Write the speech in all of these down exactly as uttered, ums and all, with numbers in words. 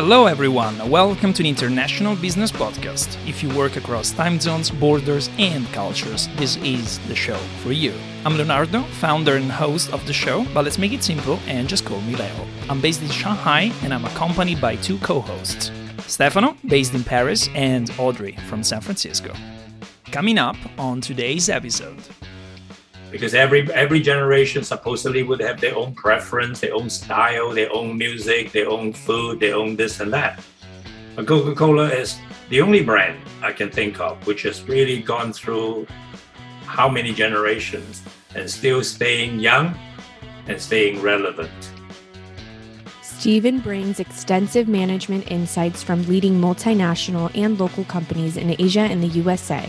Hello everyone, welcome to the International Business Podcast. If you work across time zones, borders and cultures, this is the show for you. I'm Leonardo, founder and host of the show, but let's make it simple and just call me Leo. I'm based in Shanghai and I'm accompanied by two co-hosts, Stefano, based in Paris, and Audrey from San Francisco. Coming up on today's episode. Because every every generation supposedly would have their own preference, their own style, their own music, their own food, their own this and that. But Coca-Cola is the only brand I can think of which has really gone through how many generations and still staying young and staying relevant. Steven brings extensive management insights from leading multinational and local companies in Asia and the U S A,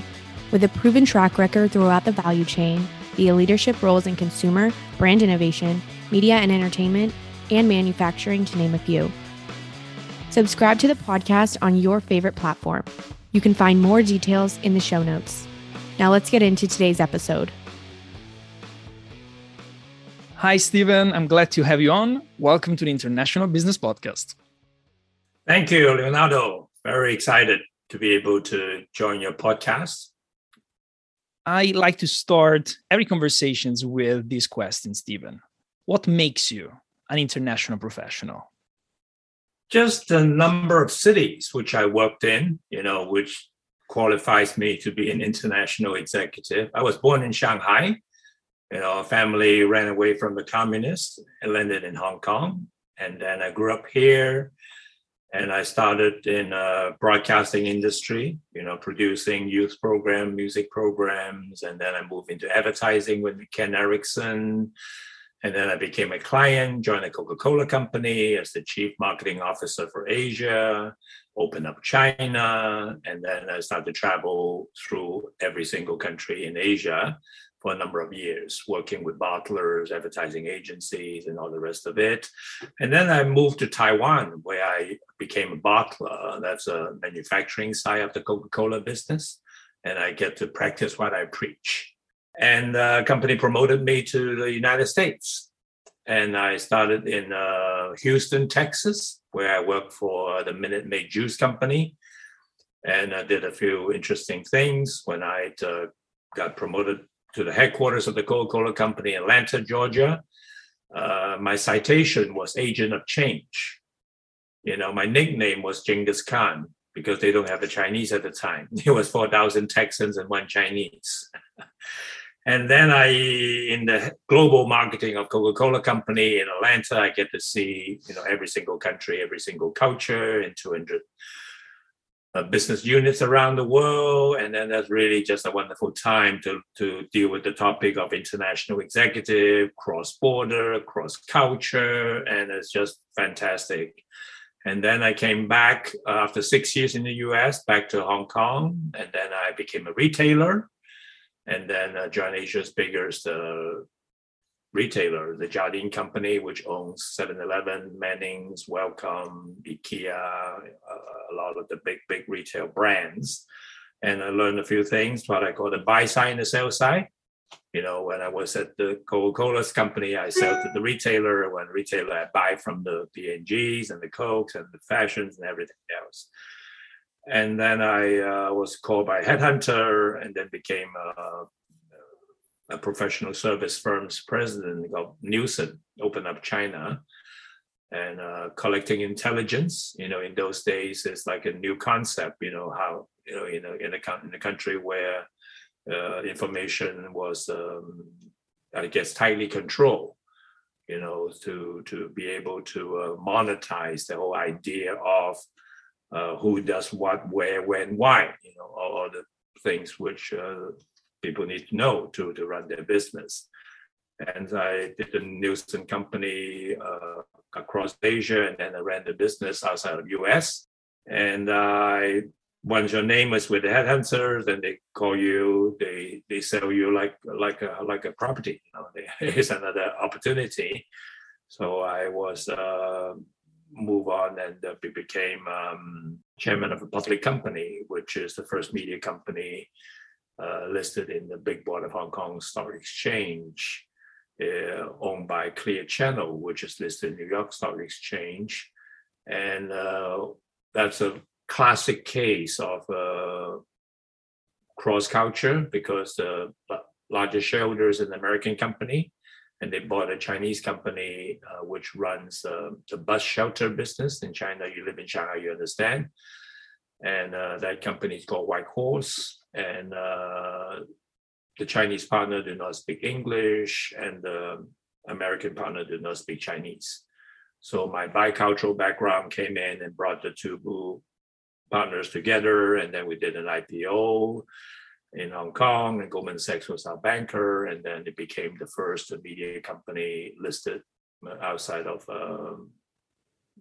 with a proven track record throughout the value chain, via leadership roles in consumer, brand innovation, media and entertainment, and manufacturing, to name a few. Subscribe to the podcast on your favorite platform. You can find more details in the show notes. Now let's get into today's episode. Hi, Steven. I'm glad to have you on. Welcome to the International Business Podcast. Thank you, Leonardo. Very excited to be able to join your podcast. I like to start every conversations with this question, Steven. What makes you an international professional? Just the number of cities which I worked in, you know, which qualifies me to be an international executive. I was born in Shanghai. You know, a family ran away from the communists and landed in Hong Kong. And then I grew up here and I started in a broadcasting industry, you know, producing youth program, music programs. And then I moved into advertising with McCann Erickson. And then I became a client, joined the Coca-Cola Company as the chief marketing officer for Asia, opened up China. And then I started to travel through every single country in Asia for a number of years, working with bottlers, advertising agencies, and all the rest of it. And then I moved to Taiwan, where I became a bottler. That's a manufacturing side of the Coca-Cola business. And I get to practice what I preach. And the company promoted me to the United States. And I started in uh, Houston, Texas, where I worked for the Minute Maid Juice Company. And I did a few interesting things when I uh, got promoted to the headquarters of the Coca-Cola Company in Atlanta, Georgia. Uh, my citation was Agent of Change. You know, my nickname was Genghis Khan because they don't have a Chinese at the time. It was four thousand Texans and one Chinese. And then I, in the global marketing of Coca-Cola Company in Atlanta, I get to see, you know, every single country, every single culture, and two hundred Uh, business units around the world. And then that's really just a wonderful time to, to deal with the topic of international executive, cross-border, cross-culture, and it's just fantastic. And then I came back uh, after six years in the U S, back to Hong Kong, and then I became a retailer. And then uh, joined Asia's biggest uh, retailer, the Jardine company, which owns seven eleven, Mannings, Welcome, IKEA, uh, a lot of the big, big retail brands. And I learned a few things, what I call the buy side and the sell side. You know, when I was at the Coca-Cola company, I sell to the retailer. When retailer, I buy from the P and G's and the Cokes and the fashions and everything else. And then I uh, was called by a headhunter and then became a uh, a professional service firm's president of Nielsen, open up China, and uh, collecting intelligence. You know, in those days, it's like a new concept, you know, how, you know, you know in a, in a country where uh, information was, um, I guess, tightly controlled, you know, to, to be able to uh, monetize the whole idea of uh, who does what, where, when, why, you know, all, all the things which uh, people need to know to, to run their business. And I did the Nielsen company uh, across Asia, and then I ran the business outside of U S. And I, once your name is with the headhunters, then they call you, they they sell you like like a like a property. You know, it's another opportunity. So I was uh, move on and uh, became um, chairman of a public company, which is the first media company Uh, listed in the big board of Hong Kong Stock Exchange, uh, owned by Clear Channel, which is listed in New York Stock Exchange. And uh, that's a classic case of uh, cross-culture, because the largest shareholders in the American company, and they bought a Chinese company uh, which runs uh, the bus shelter business in China. You live in Shanghai, you understand. And uh, that company is called White Horse. And uh, the Chinese partner did not speak English, and the American partner did not speak Chinese. So my bicultural background came in and brought the two partners together. And then we did an I P O in Hong Kong, and Goldman Sachs was our banker. And then it became the first media company listed outside of um,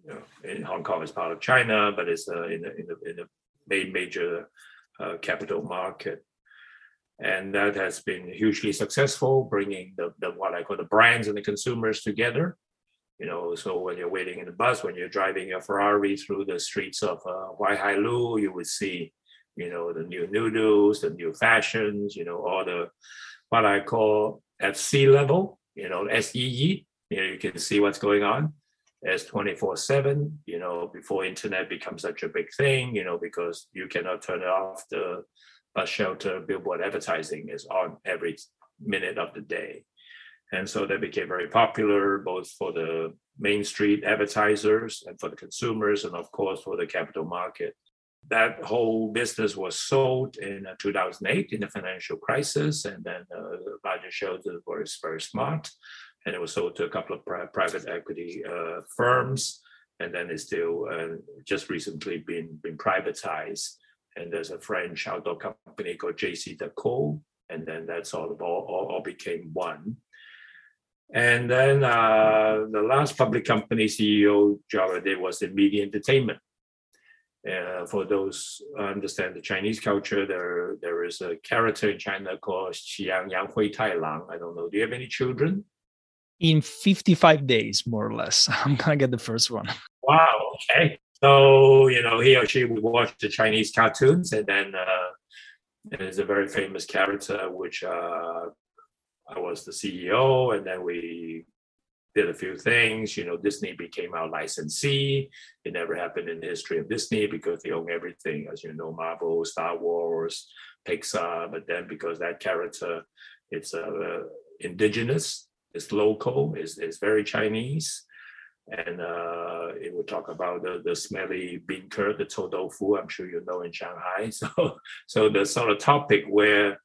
you know, in Hong Kong as part of China, but it's uh, in a, in a, in a major uh, capital market. And that has been hugely successful, bringing the, the what I call the brands and the consumers together. You know, so when you're waiting in the bus, when you're driving your Ferrari through the streets of uh, Wai Hai Lu, you would see, you know, the new noodles, the new fashions, you know, all the, what I call at sea level, you know, S E E, you know, you can see what's going on. As twenty-four seven, you know, before internet becomes such a big thing, you know, because you cannot turn off the bus shelter, billboard advertising is on every minute of the day. And so that became very popular, both for the Main Street advertisers and for the consumers, and of course, for the capital market. That whole business was sold in two thousand eight in the financial crisis, and then uh, the larger shareholders were very smart, and it was sold to a couple of pri- private equity uh, firms, and then it's still uh, just recently been, been privatized. And there's a French outdoor company called J C Decaux, and then that's all, all, all became one. And then uh, the last public company C E O Jardine was in media entertainment. Uh, for those who understand the Chinese culture, there, there is a character in China called Xiang Yang Hui Tai Lang. I don't know. Do you have any children? In fifty-five days, more or less. I'm going to get the first one. Wow. Okay. So, you know, he or she would watch the Chinese cartoons. And then uh, there's a very famous character, which uh, I was the C E O, and then we did a few things. You know, Disney became our licensee. It never happened in the history of Disney because they own everything, as you know, Marvel, Star Wars, Pixar. But then because that character, it's uh, indigenous, it's local, it's, it's very Chinese. And uh, it would talk about the, the smelly bean curd, the Tou Doufu, I'm sure you know, in Shanghai. So, so the sort of topic where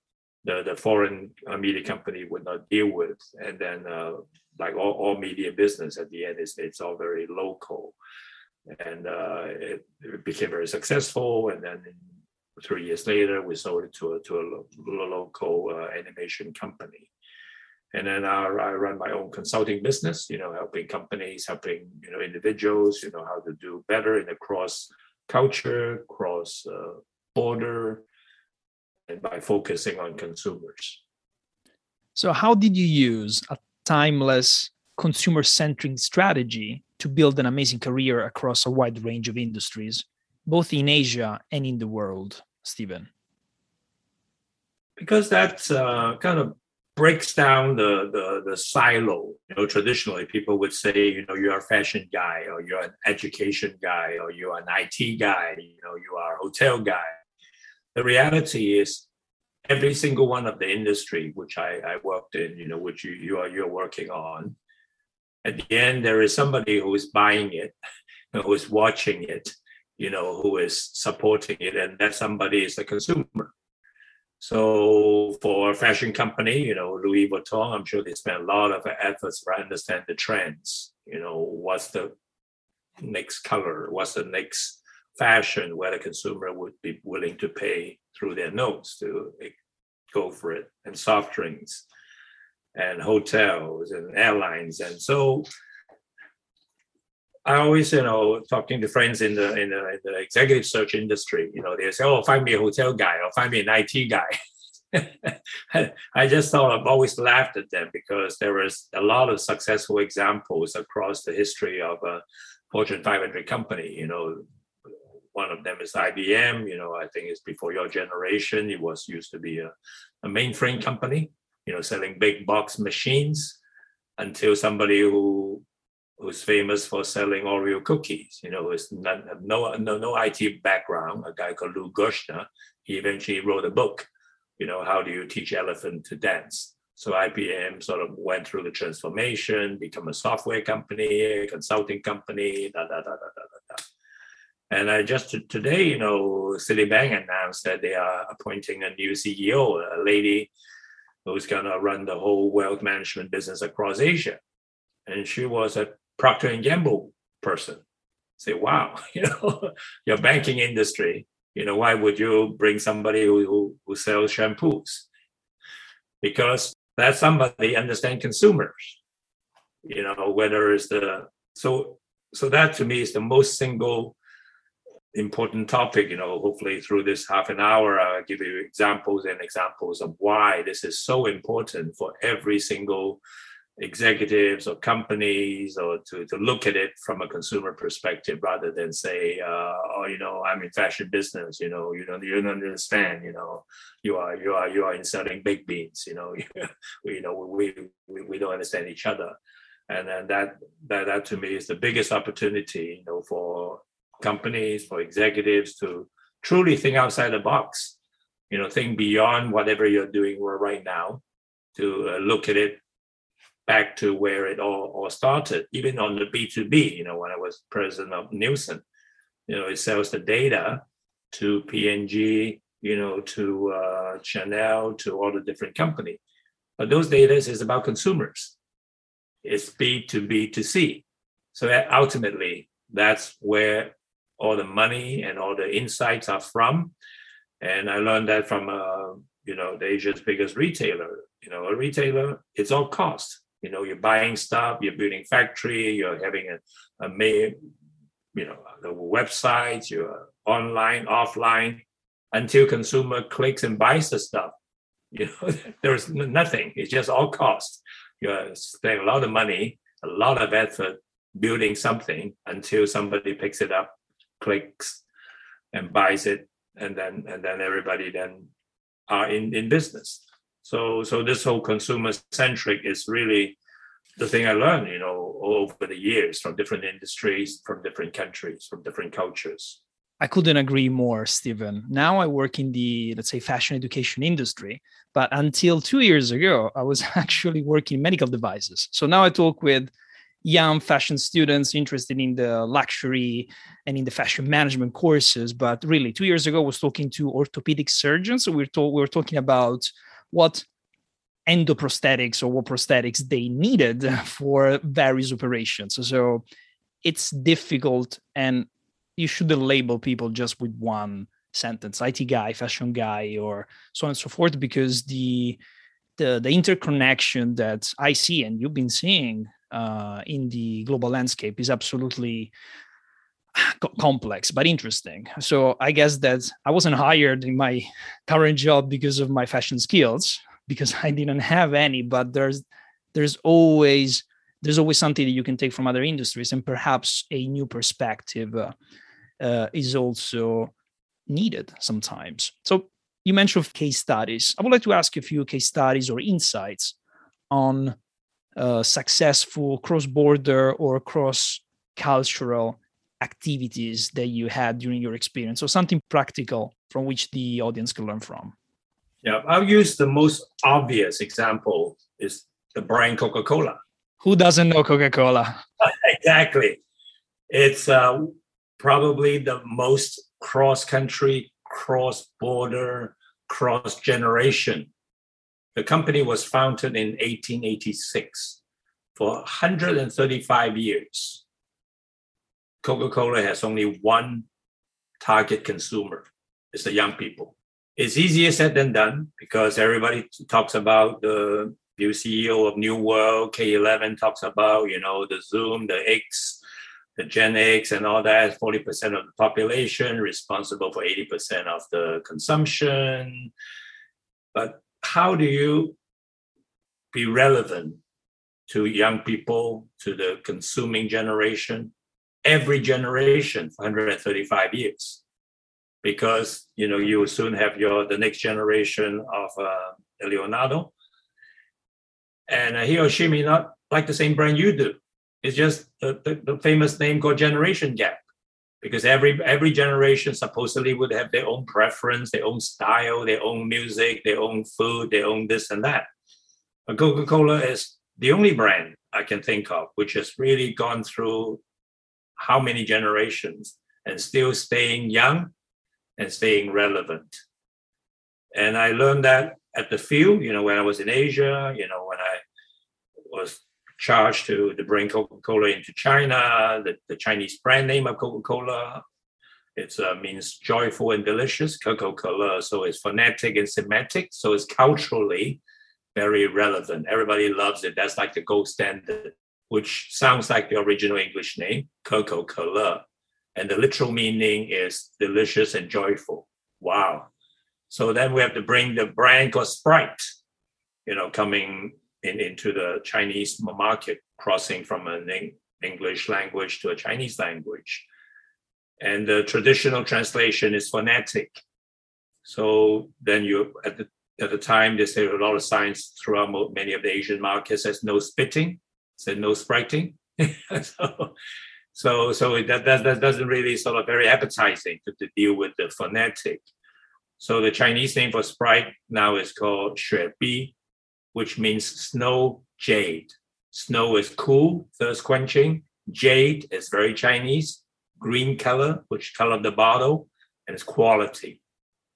The, the foreign media company would not deal with. And then uh, like all, all media business at the end, it's, it's all very local. And uh, it, it became very successful. And then three years later, we sold it to a, to a lo- local uh, animation company. And then I, I run my own consulting business, you know, helping companies, helping, you know, individuals, you know, how to do better in the cross culture, cross uh, border, and by focusing on consumers. So how did you use a timeless consumer-centric strategy to build an amazing career across a wide range of industries, both in Asia and in the world, Steven? Because that uh, kind of breaks down the, the, the silo. You know, traditionally, people would say, you know, you're a fashion guy, or you're an education guy, or you're an I T guy, you know, you are a hotel guy. The reality is every single one of the industry which I, I worked in, you know, which you, you are you're working on, at the end, there is somebody who is buying it, who is watching it, you know, who is supporting it, and that somebody is the consumer. So for a fashion company, you know, Louis Vuitton, I'm sure they spend a lot of efforts to understand the trends, you know, what's the next color, what's the next fashion, where the consumer would be willing to pay through their nose to go for it, and soft drinks, and hotels, and airlines. And so I always, you know, talking to friends in the, in the, in the executive search industry, you know, they say, oh, find me a hotel guy, or find me an I T guy. I just thought I've always laughed at them, because there was a lot of successful examples across the history of a Fortune five hundred company, you know. One of them is I B M, you know, I think it's before your generation. It was used to be a, a mainframe company, you know, selling big box machines, until somebody who who's famous for selling Oreo cookies, you know, is not, no, no, no I T background, a guy called Lou Gershner. He eventually wrote a book, you know, how do you teach elephant to dance? So I B M sort of went through the transformation, become a software company, a consulting company, da, da, da, da, da, da. And I just today, you know, Citibank announced that they are appointing a new C E O, a lady who's going to run the whole wealth management business across Asia. And she was a Procter and Gamble person. Say, wow, you know, your banking industry, you know, why would you bring somebody who, who, who sells shampoos? Because that's somebody understand consumers, you know, whether it's the, so, so that to me is the most single important topic, you know, hopefully through this half an hour, I'll give you examples and examples of why this is so important for every single executives or companies, or to, to look at it from a consumer perspective rather than say, uh, oh, you know, I'm in fashion business, you know, you don't, you don't understand, you know, you are, you are, you are in selling baked beans, you know, we, you know, we, we, we don't understand each other. And then that, that, that to me is the biggest opportunity, you know, for companies, for executives to truly think outside the box, you know, think beyond whatever you're doing right now to uh, look at it back to where it all, all started, even on the B two B, you know, when I was president of Nielsen, you know, it sells the data to P and G, you know, to uh, Chanel, to all the different companies. But those data is about consumers. It's B two B to C. So that ultimately, that's where all the money and all the insights are from. And I learned that from, uh, you know, the Asia's biggest retailer. You know, a retailer, it's all cost. You know, you're buying stuff, you're building factory, you're having a, a mail, you know, the websites, you're online, offline, until consumer clicks and buys the stuff. You know, there's nothing. It's just all cost. You're spending a lot of money, a lot of effort building something until somebody picks it up, clicks, and buys it, and then and then everybody then are in, in business. So, so this whole consumer-centric is really the thing I learned, you know, over the years from different industries, from different countries, from different cultures. I couldn't agree more, Steven. Now I work in the, let's say, fashion education industry, but until two years ago, I was actually working in medical devices. So now I talk with young fashion students interested in the luxury and in the fashion management courses. But really, two years ago, I was talking to orthopedic surgeons. So we we're to- we were talking about what endoprosthetics or what prosthetics they needed for various operations. So it's difficult, and you shouldn't label people just with one sentence, I T guy, fashion guy, or so on and so forth, because the the, the interconnection that I see and you've been seeing uh, in the global landscape is absolutely complex, but interesting. So I guess that I wasn't hired in my current job because of my fashion skills, because I didn't have any, but there's there's always there's always something that you can take from other industries, and perhaps a new perspective uh, uh, is also needed sometimes. So you mentioned case studies. I would like to ask a few case studies or insights on uh, successful cross-border or cross-cultural activities that you had during your experience, or something practical from which the audience can learn from. Yeah, I'll use the most obvious example is the brand Coca-Cola. Who doesn't know Coca-Cola? Exactly. It's uh, probably the most cross-country, cross-border, cross-generation. The company was founded in eighteen eighty-six for one hundred thirty-five years. Coca-Cola has only one target consumer. It's the young people. It's easier said than done because everybody talks about the new C E O of New World, K eleven talks about, you know, the Zoom, the X, the Gen X and all that, forty percent of the population responsible for eighty percent of the consumption. But how do you be relevant to young people, to the consuming generation? Every generation for one hundred thirty-five years, because you know you will soon have your the next generation of uh, Leonardo, and uh, he or she may not like the same brand you do. It's just the, the, the famous name called generation gap, because every every generation supposedly would have their own preference, their own style, their own music, their own food, their own this and that. But Coca-Cola is the only brand I can think of which has really gone through how many generations and still staying young and staying relevant. And I learned that at the field, you know, when I was in Asia, you know, when I was charged to, to bring Coca-Cola into China, the, the Chinese brand name of Coca-Cola, it uh, means joyful and delicious, Coca-Cola. So it's phonetic and semantic. So it's culturally very relevant. Everybody loves it. That's like the gold standard, which sounds like the original English name, Coca-Cola. And the literal meaning is delicious and joyful. Wow. So then we have to bring the brand called Sprite, you know, coming in, into the Chinese market, crossing from an English language to a Chinese language. And the traditional translation is phonetic. So then you, at the, at the time, they say a lot of signs throughout many of the Asian markets says no spitting, said no spriting. so, So, so that, that that doesn't really sort of very appetizing to, to deal with the phonetic. So the Chinese name for Sprite now is called Xue Bi, which means snow jade. Snow is cool, thirst quenching. Jade is very Chinese, green color, which color of the bottle, and it's quality.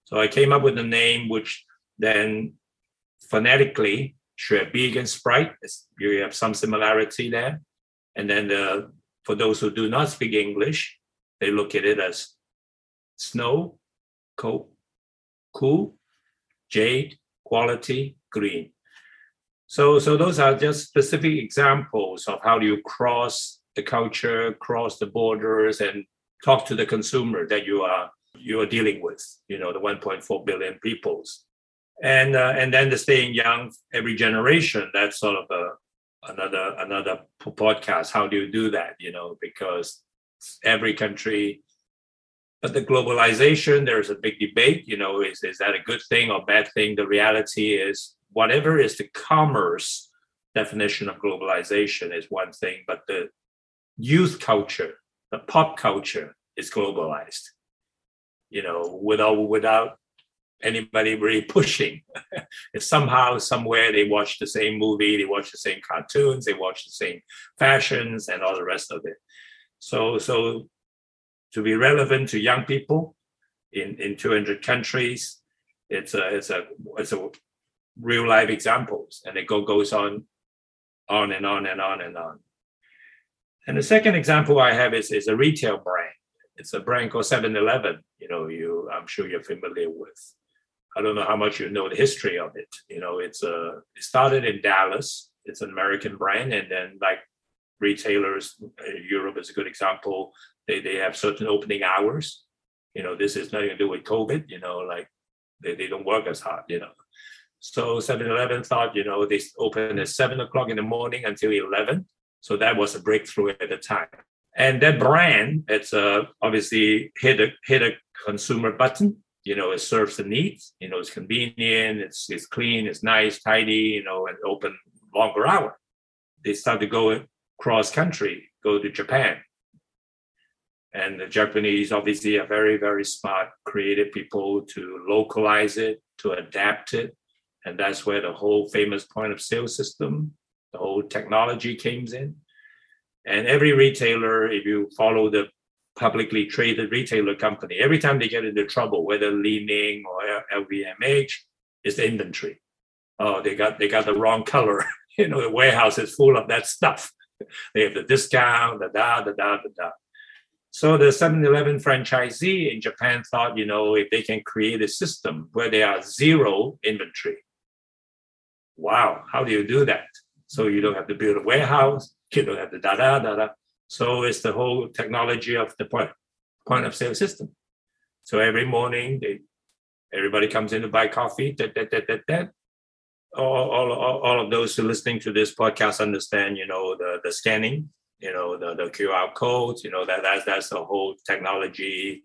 So I came up with a name which then phonetically, Xue Bi and Sprite, you have some similarity there. And then the For those who do not speak English, they look at it as snow, cold, cool, jade, quality, green. So, so those are just specific examples of how do you cross the culture, cross the borders, and talk to the consumer that you are you are dealing with. You know, the one point four billion peoples, and uh, and then the staying young every generation. That's sort of a Another another podcast. How do you do that? You know, because every country, but the globalization, there is a big debate. You know, is is that a good thing or bad thing? The reality is, whatever is the commerce definition of globalization is one thing, but the youth culture, the pop culture, is globalized. You know, without without anybody really pushing. Somehow, somewhere, they watch the same movie, they watch the same cartoons, they watch the same fashions and all the rest of it. So, so to be relevant to young people in, in two hundred countries, it's a, it's a, it's a real life examples, and it go, goes on, on and on and on and on. And the second example I have is, is a retail brand. It's a brand called seven eleven, you know, you, I'm sure you're familiar with. I don't know how much you know the history of it. You know, it's a, it started in Dallas. It's an American brand. And then like retailers, Europe is a good example. They they have certain opening hours. You know, this is nothing to do with COVID. You know, like they, they don't work as hard, you know. So seven eleven thought, you know, they open at seven o'clock in the morning until eleven. So that was a breakthrough at the time. And that brand, it's uh, obviously hit a, hit a consumer button. You know, it serves the needs. You know, it's convenient, it's it's clean, it's nice, tidy, you know, and open longer hour. They start to go cross country, go to Japan. And the Japanese obviously are very, very smart, creative people to localize it, to adapt it. And that's where the whole famous point of sale system, the whole technology came in. And every retailer, if you follow the publicly traded retailer company, every time they get into trouble, whether Li-Ning or L V M H, is the inventory. Oh, they got they got the wrong color. You know, the warehouse is full of that stuff. They have the discount, da da da da da da. So the seven eleven franchisee in Japan thought, you know, if they can create a system where there are zero inventory. Wow, how do you do that? So you don't have to build a warehouse. You don't have the da da da da. So it's the whole technology of the point, point of sale system. So every morning, they, everybody comes in to buy coffee. That that that that that. All, all all all of those who are listening to this podcast understand, you know, the, the scanning, you know, the, the Q R codes, you know, that that's that's the whole technology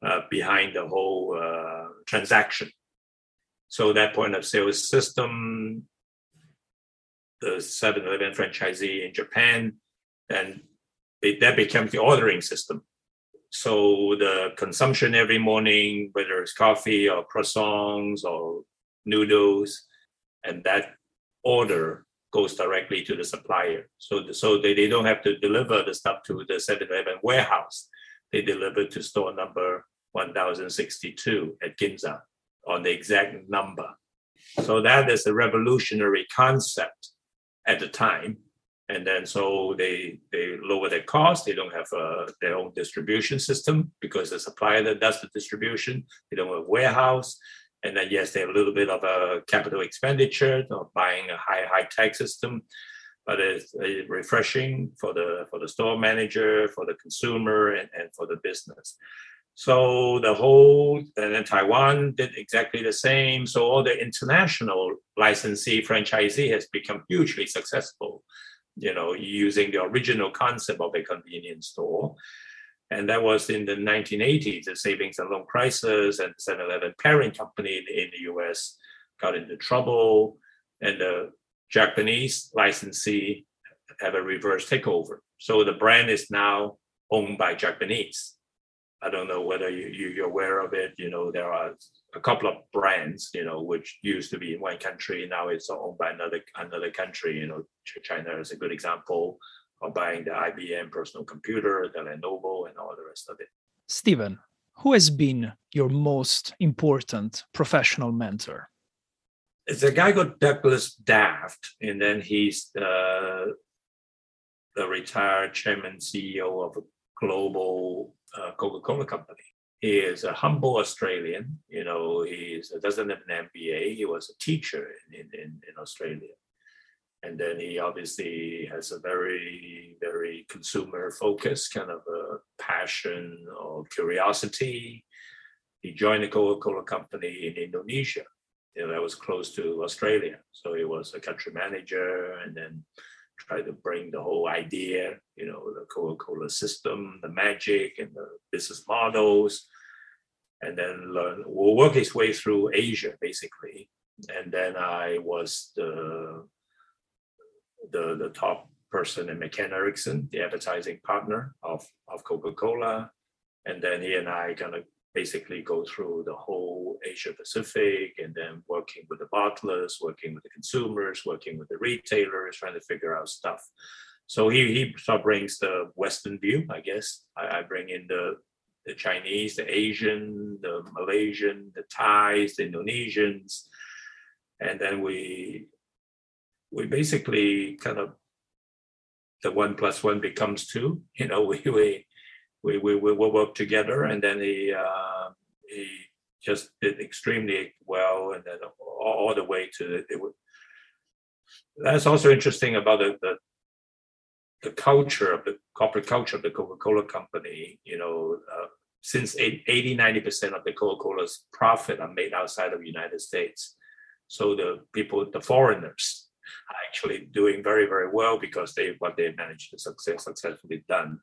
uh, behind the whole uh, transaction. So that point of sale system. The seven eleven franchisee in Japan and it, that becomes the ordering system. So the consumption every morning, whether it's coffee or croissants or noodles, and that order goes directly to the supplier. So, the, so they, they don't have to deliver the stuff to the seven eleven warehouse. They deliver to store number one thousand sixty-two at Ginza on the exact number. So that is a revolutionary concept at the time. And then so they, they lower their cost. They don't have uh, their own distribution system because the supplier that does the distribution, they don't have a warehouse. And then, yes, they have a little bit of a capital expenditure of buying a high, high-tech system, but it's uh, refreshing for the for the store manager, for the consumer, and, and for the business. So the whole, and then Taiwan did exactly the same. So all the international licensee franchisee has become hugely successful, you know, using the original concept of a convenience store. And that was in the nineteen eighties, the savings and loan crisis, and the seven eleven parent company in, in the U S got into trouble, and the Japanese licensee have a reverse takeover. So the brand is now owned by Japanese. I don't know whether you, you, you're aware of it. You know, there are a couple of brands, you know, which used to be in one country. Now it's owned by another another country. You know, China is a good example of buying the I B M personal computer, the Lenovo, and all the rest of it. Steven, who has been your most important professional mentor? It's a guy called Douglas Daft, and then he's the, the retired chairman C E O of a global uh, Coca-Cola company. He is a humble Australian. You know, he doesn't have an M B A. He was a teacher in, in, in Australia. And then he obviously has a very, very consumer-focused kind of a passion or curiosity. He joined the Coca-Cola Company in Indonesia. You know, that was close to Australia. So he was a country manager and then tried to bring the whole idea, you know, the Coca-Cola system, the magic and the business models, and then learn, we'll work his way through Asia, basically. And then I was the... The, the top person in McCann Erickson, the advertising partner of, of Coca-Cola. And then he and I kind of basically go through the whole Asia Pacific and then working with the bottlers, working with the consumers, working with the retailers, trying to figure out stuff. So he, he sort of brings the Western view, I guess. I, I bring in the, the Chinese, the Asian, the Malaysian, the Thais, the Indonesians. And then we... We basically kind of the one plus one becomes two. You know, we we we we, we will work together, and then he uh, he just did extremely well, and then all, all the way to it. Would, that's also interesting about the, the the culture of the corporate culture of the Coca-Cola Company. You know, uh, since eighty, ninety percent of the Coca-Cola's profit are made outside of the United States, so the people, the foreigners, actually doing very, very well because they what they managed to success, successfully done.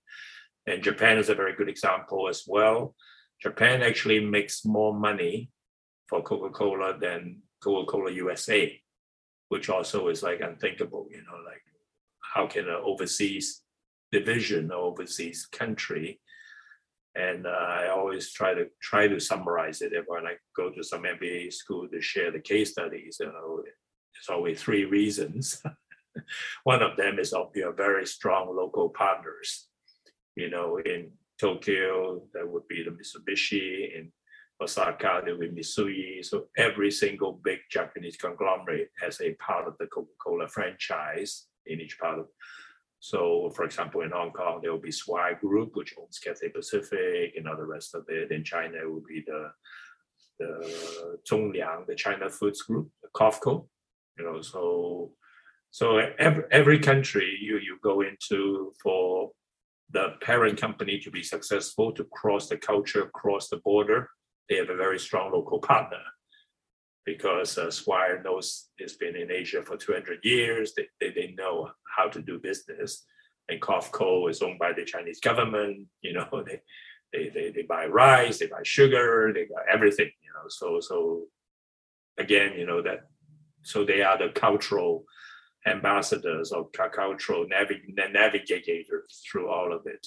And Japan is a very good example as well. Japan actually makes more money for Coca-Cola than Coca-Cola U S A, which also is like unthinkable, you know, like how can an overseas division, overseas country, and uh, I always try to try to summarize it. When I go to some M B A school to share the case studies, you know, there's always three reasons. One of them is of your very strong local partners. You know, in Tokyo, that would be the Mitsubishi. In Osaka, there would be Mitsui. So every single big Japanese conglomerate has a part of the Coca-Cola franchise in each part of. So, for example, in Hong Kong, there will be Swire Group, which owns Cathay Pacific and all the rest of it. In China, it would be the, the Zhongliang, the China Foods Group, the COFCO. You know, so so every, every country you, you go into, for the parent company to be successful, to cross the culture, cross the border, they have a very strong local partner because uh, Swire knows it's been in Asia for two hundred years. They, they, they know how to do business. And COFCO is owned by the Chinese government. You know, they they they, they buy rice, they buy sugar, they buy everything, you know. So, so again, you know, that. So they are the cultural ambassadors or cultural navig- navigators through all of it.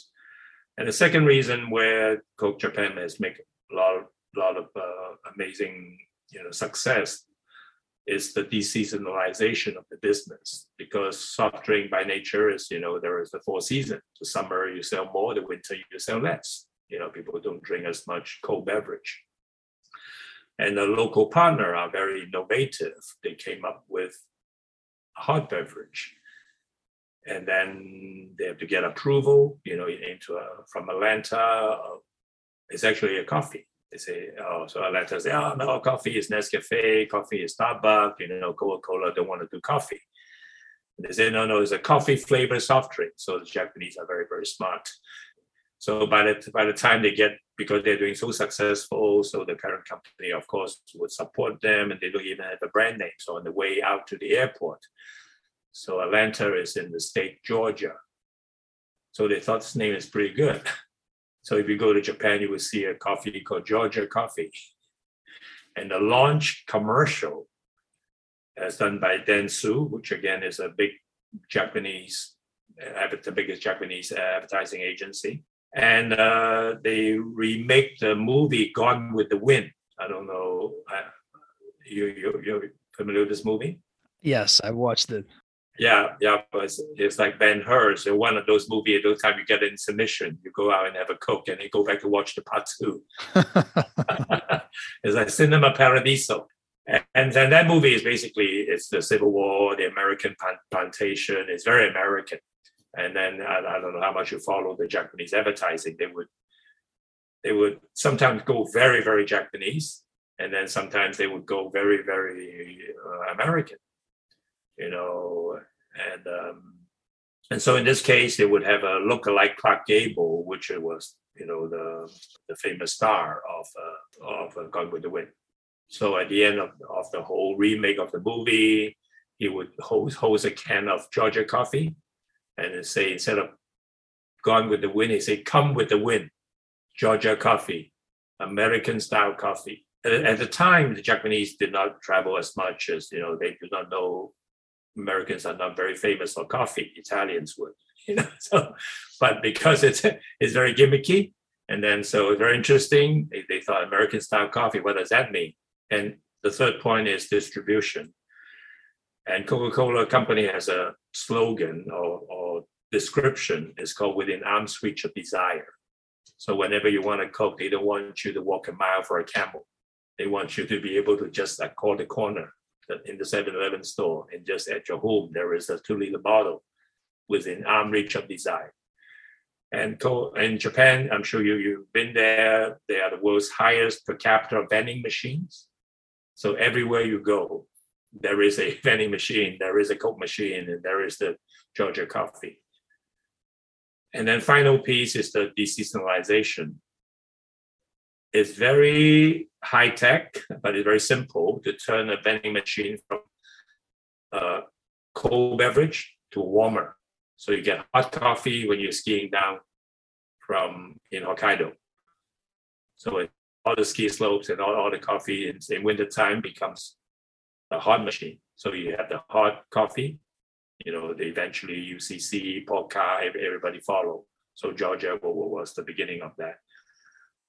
And the second reason where Coke Japan has made a lot of, lot of uh, amazing you know, success is the deseasonalization of the business, because soft drink by nature is, you know, there is the four seasons. The summer you sell more, the winter you sell less. You know, people don't drink as much cold beverage. And the local partner are very innovative. They came up with hot beverage. And then they have to get approval, you know, into a, from Atlanta. It's actually a coffee. They say, oh, so Atlanta say, oh, no, coffee is Nescafe, coffee is Starbucks, you know, Coca-Cola don't want to do coffee. And they say, no, no, it's a coffee-flavored soft drink. So the Japanese are very, very smart. So by the, by the time they get, because they're doing so successful, so the parent company, of course, would support them, and they don't even have a brand name. So on the way out to the airport, so Atlanta is in the state Georgia. So they thought this name is pretty good. So if you go to Japan, you will see a coffee called Georgia Coffee. And the launch commercial as done by Dentsu, which again is a big Japanese, the biggest Japanese advertising agency. And uh, they remake the movie Gone with the Wind. I don't know, uh, you, you, you're familiar with this movie? Yes, I watched it. Yeah, yeah, but it's, it's like Ben-Hur. So one of those movies, at those time you get an intermission, you go out and have a Coke, and you go back to watch the part two. It's like Cinema Paradiso. And, and then that movie is basically, it's the Civil War, the American plantation. It's very American. And then I, I don't know how much you follow the Japanese advertising. They would, they would sometimes go very, very Japanese, and then sometimes they would go very, very uh, American, you know. And um, and so in this case, they would have a look-alike Clark Gable, which was, you know, the the famous star of uh, of uh, Gone with the Wind. So at the end of, of the whole remake of the movie, he would hold hold a can of Georgia coffee. And say, instead of Gone with the Wind, they say, come with the wind, Georgia coffee, American-style coffee. At the time, the Japanese did not travel as much as, you know, they do not know, Americans are not very famous for coffee, Italians would, you know. So, but because it's it's very gimmicky, and then so it's very interesting, they, they thought American-style coffee, what does that mean? And the third point is distribution. And Coca-Cola Company has a slogan or, or description. It's called within arm's reach of desire. So whenever you want a Coke, they don't want you to walk a mile for a camel. They want you to be able to just like, call the corner in the seven eleven store, and just at your home, there is a two-liter bottle within arm's reach of desire. And Co- in Japan, I'm sure you, you've been there. They are the world's highest per capita vending machines. So everywhere you go, there is a vending machine, there is a Coke machine, and there is the Georgia coffee. And then final piece is the deseasonalization. It's very high tech, but it's very simple to turn a vending machine from uh, cold beverage to warmer. So you get hot coffee when you're skiing down from in Hokkaido. So all the ski slopes and all, all the coffee in, in wintertime becomes a hot machine. So you have the hot coffee, you know, they eventually U C C, Polka, everybody follow. So Georgia was the beginning of that.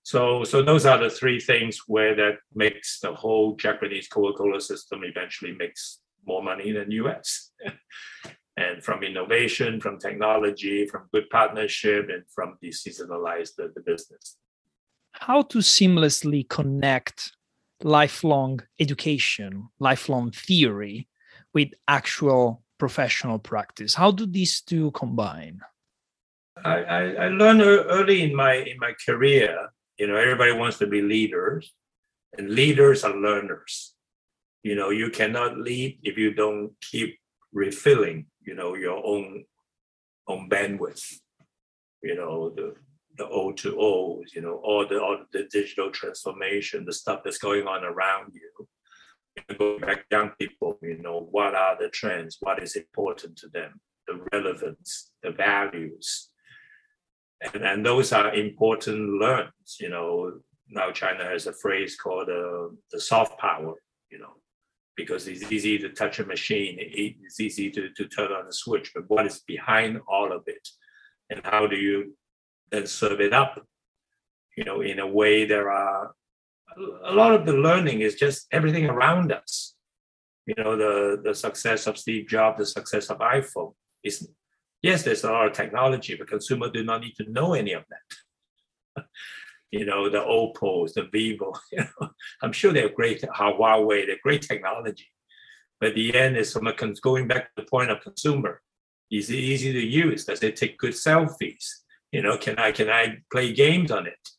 So, so those are the three things where that makes the whole Japanese Coca-Cola system eventually makes more money than U S. And from innovation, from technology, from good partnership, and from deseasonalized the, the business. How to seamlessly connect lifelong education, lifelong theory with actual professional practice? How do these two combine? I, I, I learned early in my in my career, you know, everybody wants to be leaders, and leaders are learners. You know, you cannot lead if you don't keep refilling, you know, your own own bandwidth, you know, the the O to O, you know, all the, all the digital transformation, the stuff that's going on around you. And going back to young people, you know, what are the trends? What is important to them? The relevance, the values. And, and those are important learns, you know. Now China has a phrase called uh, the soft power, you know. because it's easy to touch a machine, it's easy to, to turn on a switch, but what is behind all of it? And how do you then serve it up? You know, in a way, there are a lot of the learning is just everything around us. You know, the, the success of Steve Jobs, the success of iPhone is, yes, there's a lot of technology, but consumers do not need to know any of that. You know, the Oppos, the Vivo, you know, I'm sure they're great, Huawei, they're great technology. But at the end, it's from a con- going back to the point of consumer. Is it easy to use? Does it take good selfies? You know, can I can I play games on it?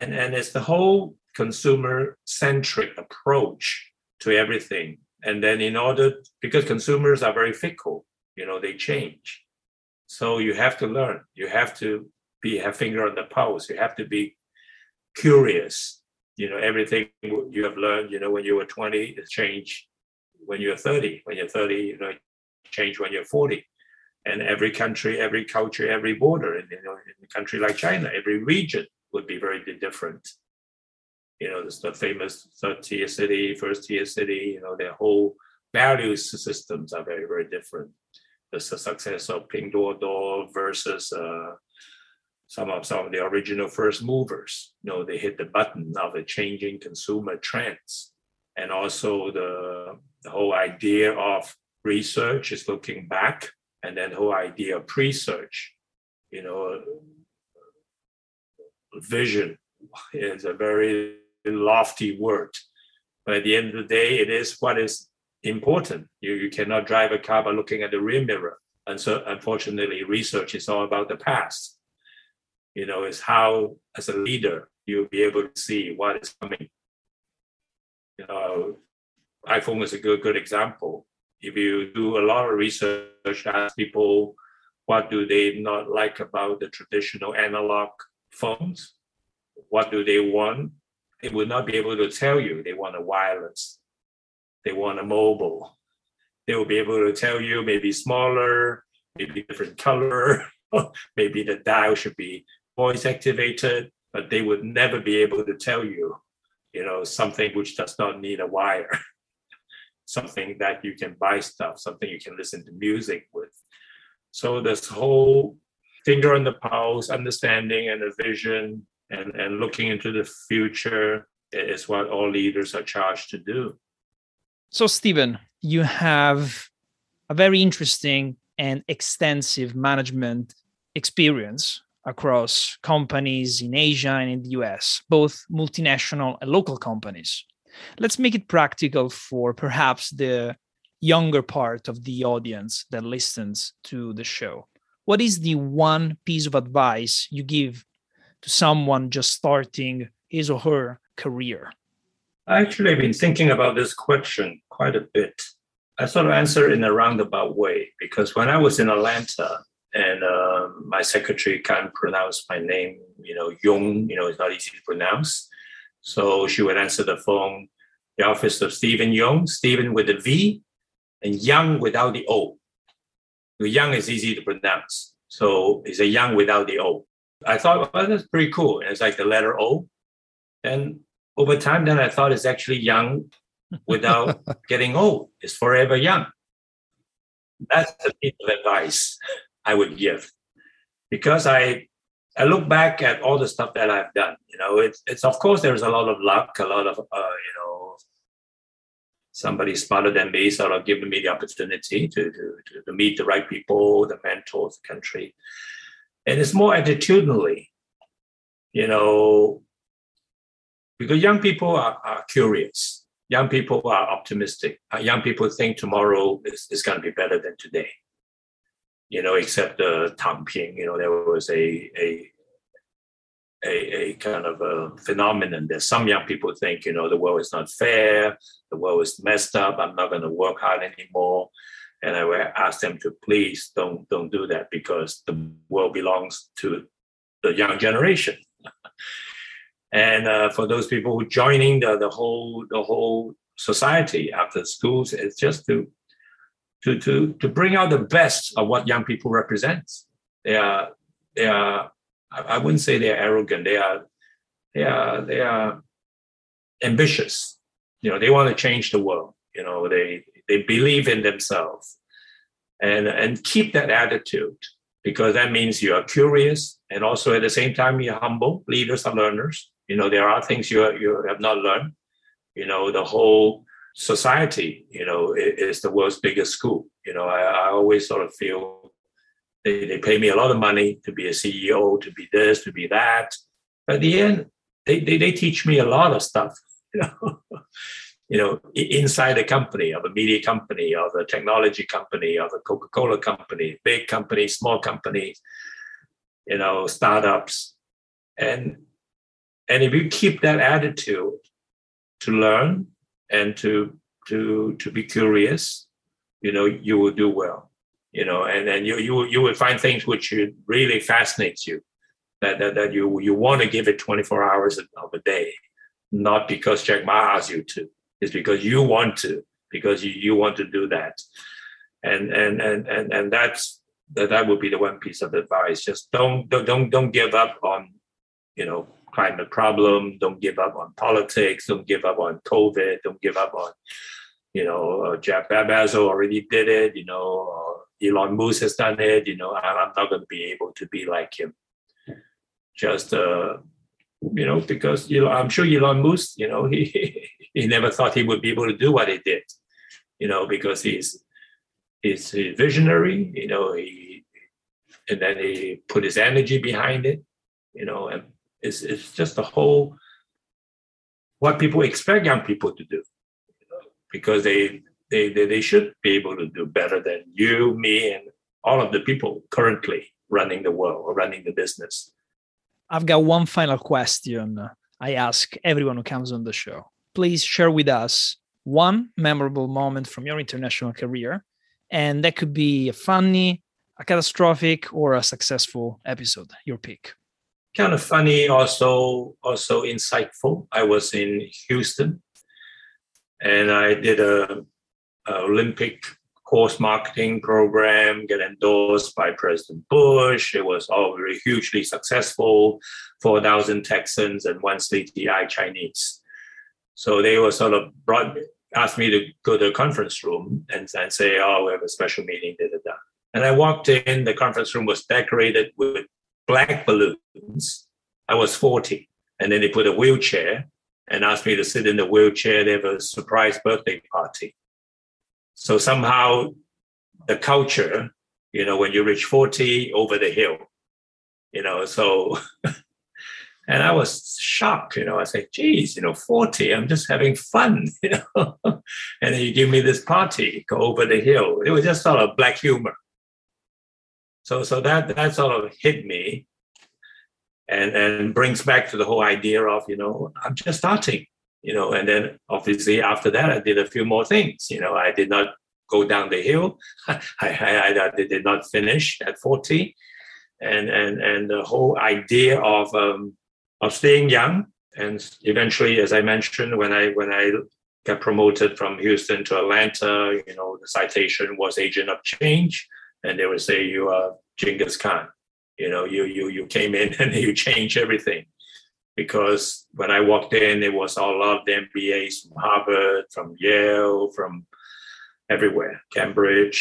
And, and it's the whole consumer-centric approach to everything. And then in order, because consumers are very fickle, you know, they change. So you have to learn. You have to be have finger on the pulse. You have to be curious. You know, everything you have learned, you know, when you were twenty, it changed when you're thirty. When you're thirty, you know, it changed when you're forty. And every country, every culture, every border, and, you know, in a country like China, every region would be very different. You know, there's the famous third tier city, first tier city, you know, their whole value systems are very, very different. There's the success of Pinduoduo versus uh, some of some of the original first movers. You know, they hit the button of the changing consumer trends. And also the, the whole idea of research is looking back, and then the whole idea of pre-search, you know, vision is a very lofty word. But at the end of the day, it is what is important. You, you cannot drive a car by looking at the rear mirror. And so, unfortunately, research is all about the past. You know, it's how, as a leader, you'll be able to see what is coming. You know, iPhone is a good, good example. If you do a lot of research, ask people what do they not like about the traditional analog phones, what do they want? They will not be able to tell you they want a wireless, they want a mobile. They will be able to tell you maybe smaller, maybe different color, maybe the dial should be voice activated, but they would never be able to tell you, you know, something which does not need a wire, something that you can buy stuff, something you can listen to music with. So this whole finger on the pulse, understanding and a vision, and, and looking into the future is what all leaders are charged to do. So, Steven, you have a very interesting and extensive management experience across companies in Asia and in the U S, both multinational and local companies. Let's make it practical for perhaps the younger part of the audience that listens to the show. What is the one piece of advice you give to someone just starting his or her career? I actually have been thinking about this question quite a bit. I sort of answer in a roundabout way, because when I was in Atlanta and uh, my secretary can't pronounce my name, you know, Jung, you know, it's not easy to pronounce. So she would answer the phone, the office of Stephen Young, Stephen with a V and Young without the O. Young is easy to pronounce. So it's a Young without the O. I thought, well, that's pretty cool. And it's like the letter O. And over time, then I thought it's actually Young without getting old. It's forever young. That's the piece of advice I would give. Because I I look back at all the stuff that I've done. You know, it's, it's of course, there's a lot of luck, a lot of, uh, you know, somebody smarter than me sort of giving me the opportunity to, to, to meet the right people, the mentors, the country. And it's more attitudinally, you know, because young people are, are curious. Young people are optimistic. Young people think tomorrow is, is going to be better than today. You know, except the uh, Tamping, you know, there was a, a, a, a kind of a phenomenon that some young people think, you know, the world is not fair. The world is messed up. I'm not going to work hard anymore. And I would ask them to please don't, don't do that, because the world belongs to the young generation. And uh, for those people who joining the, the whole the whole society after schools, it's just to to to to bring out the best of what young people represent. They are they are I wouldn't say they are arrogant. They are they are they are ambitious. you know, they want to change the world. You know, they they believe in themselves, and and keep that attitude, because that means you are curious, and also at the same time you're humble. Leaders are learners. You know, there are things you you have not learned. You know, the whole society, you know, is the world's biggest school. You know, I, I always sort of feel they, they pay me a lot of money to be a C E O, to be this, to be that. But at the end, they they, they teach me a lot of stuff. You know, you know, inside a company, of a media company, of a technology company, of a Coca-Cola company, big companies, small companies, you know, startups, and and if you keep that attitude to learn and to to to be curious, you know, you will do well. You know, and then you you you will find things which really fascinates you, that that, that you you want to give it twenty-four hours of a day, not because Jack Ma asks you to. It's because you want to, because you, you want to do that, and and and and and that's that. That would be the one piece of advice. Just don't don't don't give up on, you know, climate problem. Don't give up on politics. Don't give up on COVID. Don't give up on, you know, Jeff Bezos already did it. You know, Elon Musk has done it. You know, I'm not going to be able to be like him. Just uh, you know, because you know, I'm sure Elon Musk, you know, he he never thought he would be able to do what he did. You know, because he's he's visionary. You know, he and then he put his energy behind it. You know, and It's it's just the whole what people expect young people to do, you know, because they, they they they should be able to do better than you, me, and all of the people currently running the world or running the business. I've got one final question I ask everyone who comes on the show. Please share with us one memorable moment from your international career, and that could be a funny, a catastrophic, or a successful episode. Your pick. Kind of funny, also also insightful. I was in Houston, and I did a, a Olympic course marketing program, get endorsed by President Bush. It was all very hugely successful, four thousand Texans and one sleepy-eyed Chinese. So they were sort of brought, asked me to go to a conference room and, and say, oh, we have a special meeting, da, da, da. And I walked in, the conference room was decorated with black balloons. I was forty. And then they put a wheelchair and asked me to sit in the wheelchair. They have a surprise birthday party. So somehow the culture, you know, when you reach forty, over the hill, you know, so, and I was shocked, you know, I said, geez, you know, forty, I'm just having fun, you know, and then you give me this party, go over the hill. It was just sort of black humor. So, so that that sort of hit me, and and brings back to the whole idea of, you know, I'm just starting, you know, and then obviously after that I did a few more things, you know, I did not go down the hill, I, I I did not finish at forty, and and and the whole idea of um, of staying young, and eventually, as I mentioned, when I when I got promoted from Houston to Atlanta, you know, the citation was Agent of Change. And they would say, you are Genghis Khan. You know, you you you came in and you changed everything. Because when I walked in, it was all of the M B As from Harvard, from Yale, from everywhere, Cambridge.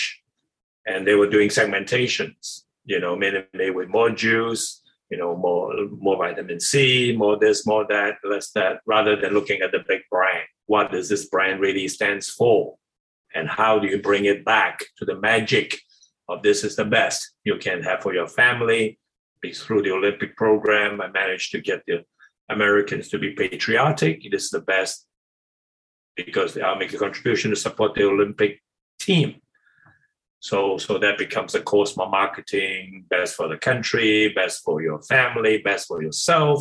And they were doing segmentations, you know, Minute Maid with more juice, you know, more more vitamin C, more this, more that, less that, rather than looking at the big brand. What does this brand really stands for? And how do you bring it back to the magic of this is the best you can have for your family? Through the Olympic program, I managed to get the Americans to be patriotic. It is the best because I'll make a contribution to support the Olympic team. So, so that becomes a course for marketing, best for the country, best for your family, best for yourself,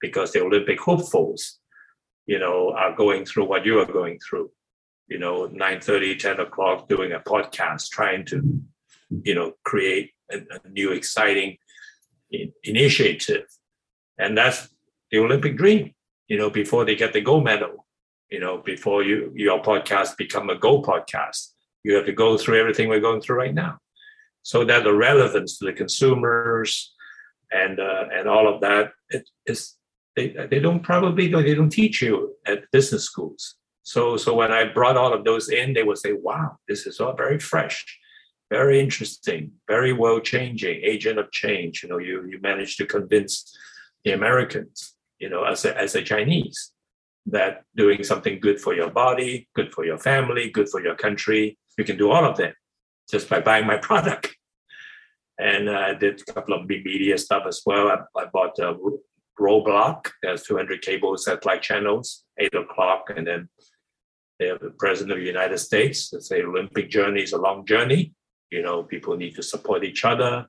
because the Olympic hopefuls, you know, are going through what you are going through. You know, nine thirty, ten o'clock, doing a podcast, trying to, you know, create a, a new exciting in, initiative. And that's the Olympic dream, you know, before they get the gold medal, you know, before you your podcast become a gold podcast, you have to go through everything we're going through right now. So that the relevance to the consumers and uh, and all of that, it is, they, they don't probably, they don't teach you at business schools. So, so when I brought all of those in, they would say, wow, this is all very fresh, very interesting, very well changing, agent of change. You know, you, you managed to convince the Americans, you know, as a, as a Chinese, that doing something good for your body, good for your family, good for your country, you can do all of that just by buying my product. And uh, I did a couple of media stuff as well. I, I bought a Roadblock. There's two hundred cable satellite channels, eight o'clock, and then they have the president of the United States. They say Olympic journey is a long journey. You know, people need to support each other.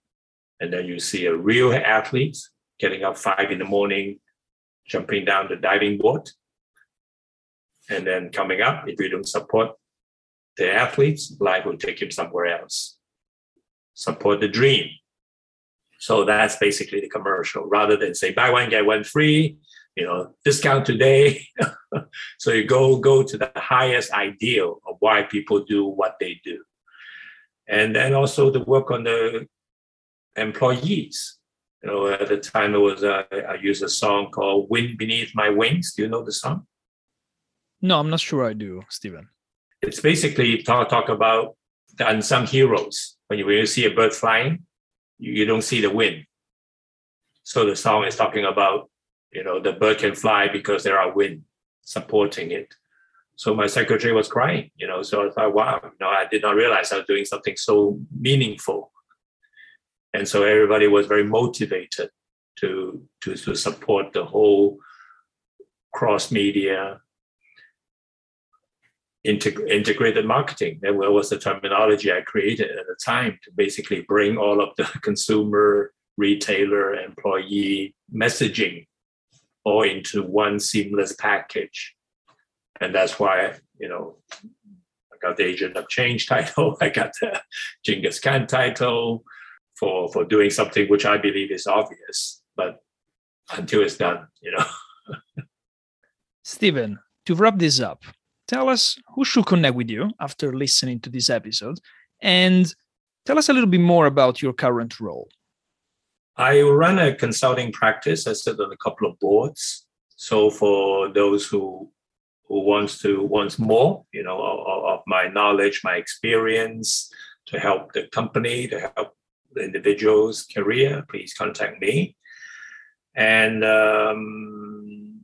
And then you see a real athlete getting up five in the morning, jumping down the diving board, and then coming up. If you don't support the athletes, life will take him somewhere else. Support the dream. So that's basically the commercial, rather than say, buy one, get one free, you know, discount today. So you go, go to the highest ideal of why people do what they do. And then also the work on the employees. You know, at the time it was, uh, I used a song called Wind Beneath My Wings. Do you know the song? No, I'm not sure I do, Steven. It's basically talk, talk about the unsung heroes. When you, when you see a bird flying, you, you don't see the wind. So the song is talking about, you know, the bird can fly because there are wind supporting it. So my secretary was crying, you know, so I thought, wow, you know, I did not realize I was doing something so meaningful. And so everybody was very motivated to, to, to support the whole cross-media Integ- integrated marketing. That was the terminology I created at the time to basically bring all of the consumer, retailer, employee messaging all into one seamless package. And that's why, you know, I got the Agent of Change title. I got the Genghis Khan title for, for doing something which I believe is obvious, but until it's done, you know. Steven, to wrap this up, tell us who should connect with you after listening to this episode, and tell us a little bit more about your current role. I run a consulting practice. I sit on a couple of boards. So for those who who wants to wants more, you know, of, of my knowledge, my experience to help the company, to help the individual's career, please contact me. And um,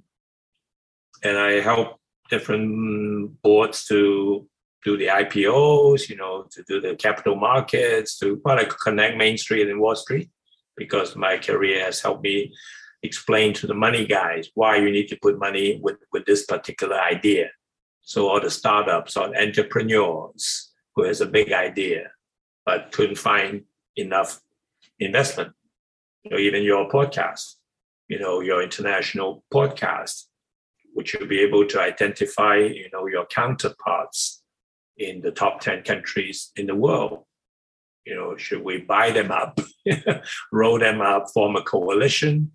and I help different boards to do the I P Os, you know, to do the capital markets, to well, I connect Main Street and Wall Street, because my career has helped me explain to the money guys why you need to put money with, with this particular idea. So all the startups or entrepreneurs who has a big idea but couldn't find enough investment. You know, even your podcast, you know, your international podcast, which you'll be able to identify, you know, your counterparts in the top ten countries in the world. You know, should we buy them up, roll them up, form a coalition?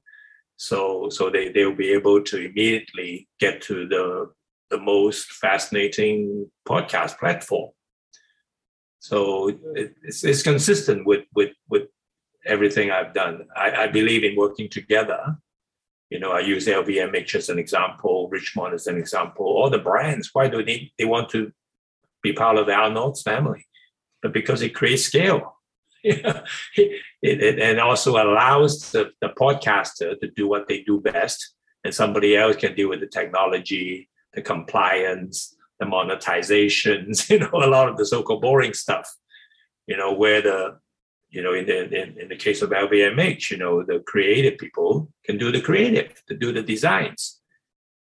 So so they, they'll be able to immediately get to the, the most fascinating podcast platform. So it, it's, it's consistent with, with, with everything I've done. I, I believe in working together. You know, I use L V M H as an example, Richmond as an example, all the brands. Why do they, they want to be part of the Arnold's family? But because it creates scale. it, it, and also allows the, the podcaster to do what they do best. And somebody else can deal with the technology, the compliance, the monetizations, you know, a lot of the so-called boring stuff, you know, where the You know, in the in, in the case of L V M H, you know, the creative people can do the creative, to do the designs,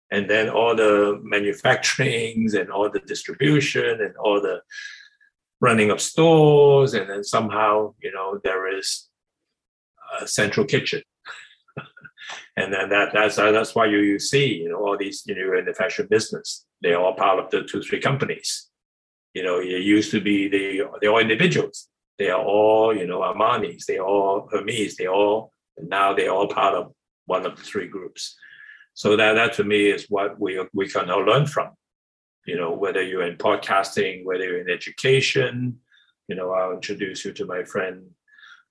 and then all the manufacturings and all the distribution and all the running of stores, and then somehow, you know, there is a central kitchen, and then that that's that's why you, you see, you know, all these, you know, in the fashion business, they're all part of the two three companies. You know, it used to be the they're all individuals. They are all, you know, Armani's, they are all Hermes, they all, and now they're all part of one of the three groups. So that, that to me is what we, we can all learn from, you know, whether you're in podcasting, whether you're in education. You know, I'll introduce you to my friend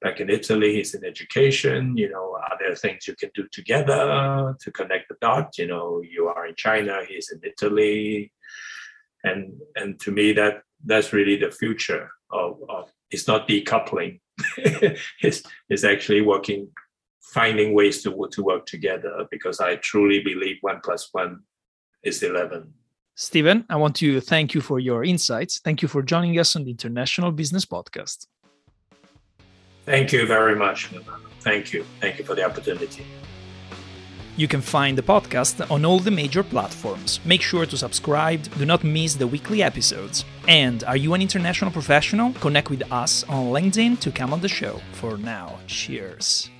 back in Italy, he's in education. You know, are there things you can do together to connect the dots? You know, you are in China, he's in Italy, And and to me, that that's really the future of, of it's not decoupling. it's, it's actually working, finding ways to, to work together, because I truly believe one plus one is eleven. Steven, I want to thank you for your insights. Thank you for joining us on the International Business Podcast. Thank you very much, Leonardo. Thank you. Thank you for the opportunity. You can find the podcast on all the major platforms. Make sure to subscribe. Do not miss the weekly episodes. And are you an international professional? Connect with us on LinkedIn to come on the show. For now, cheers.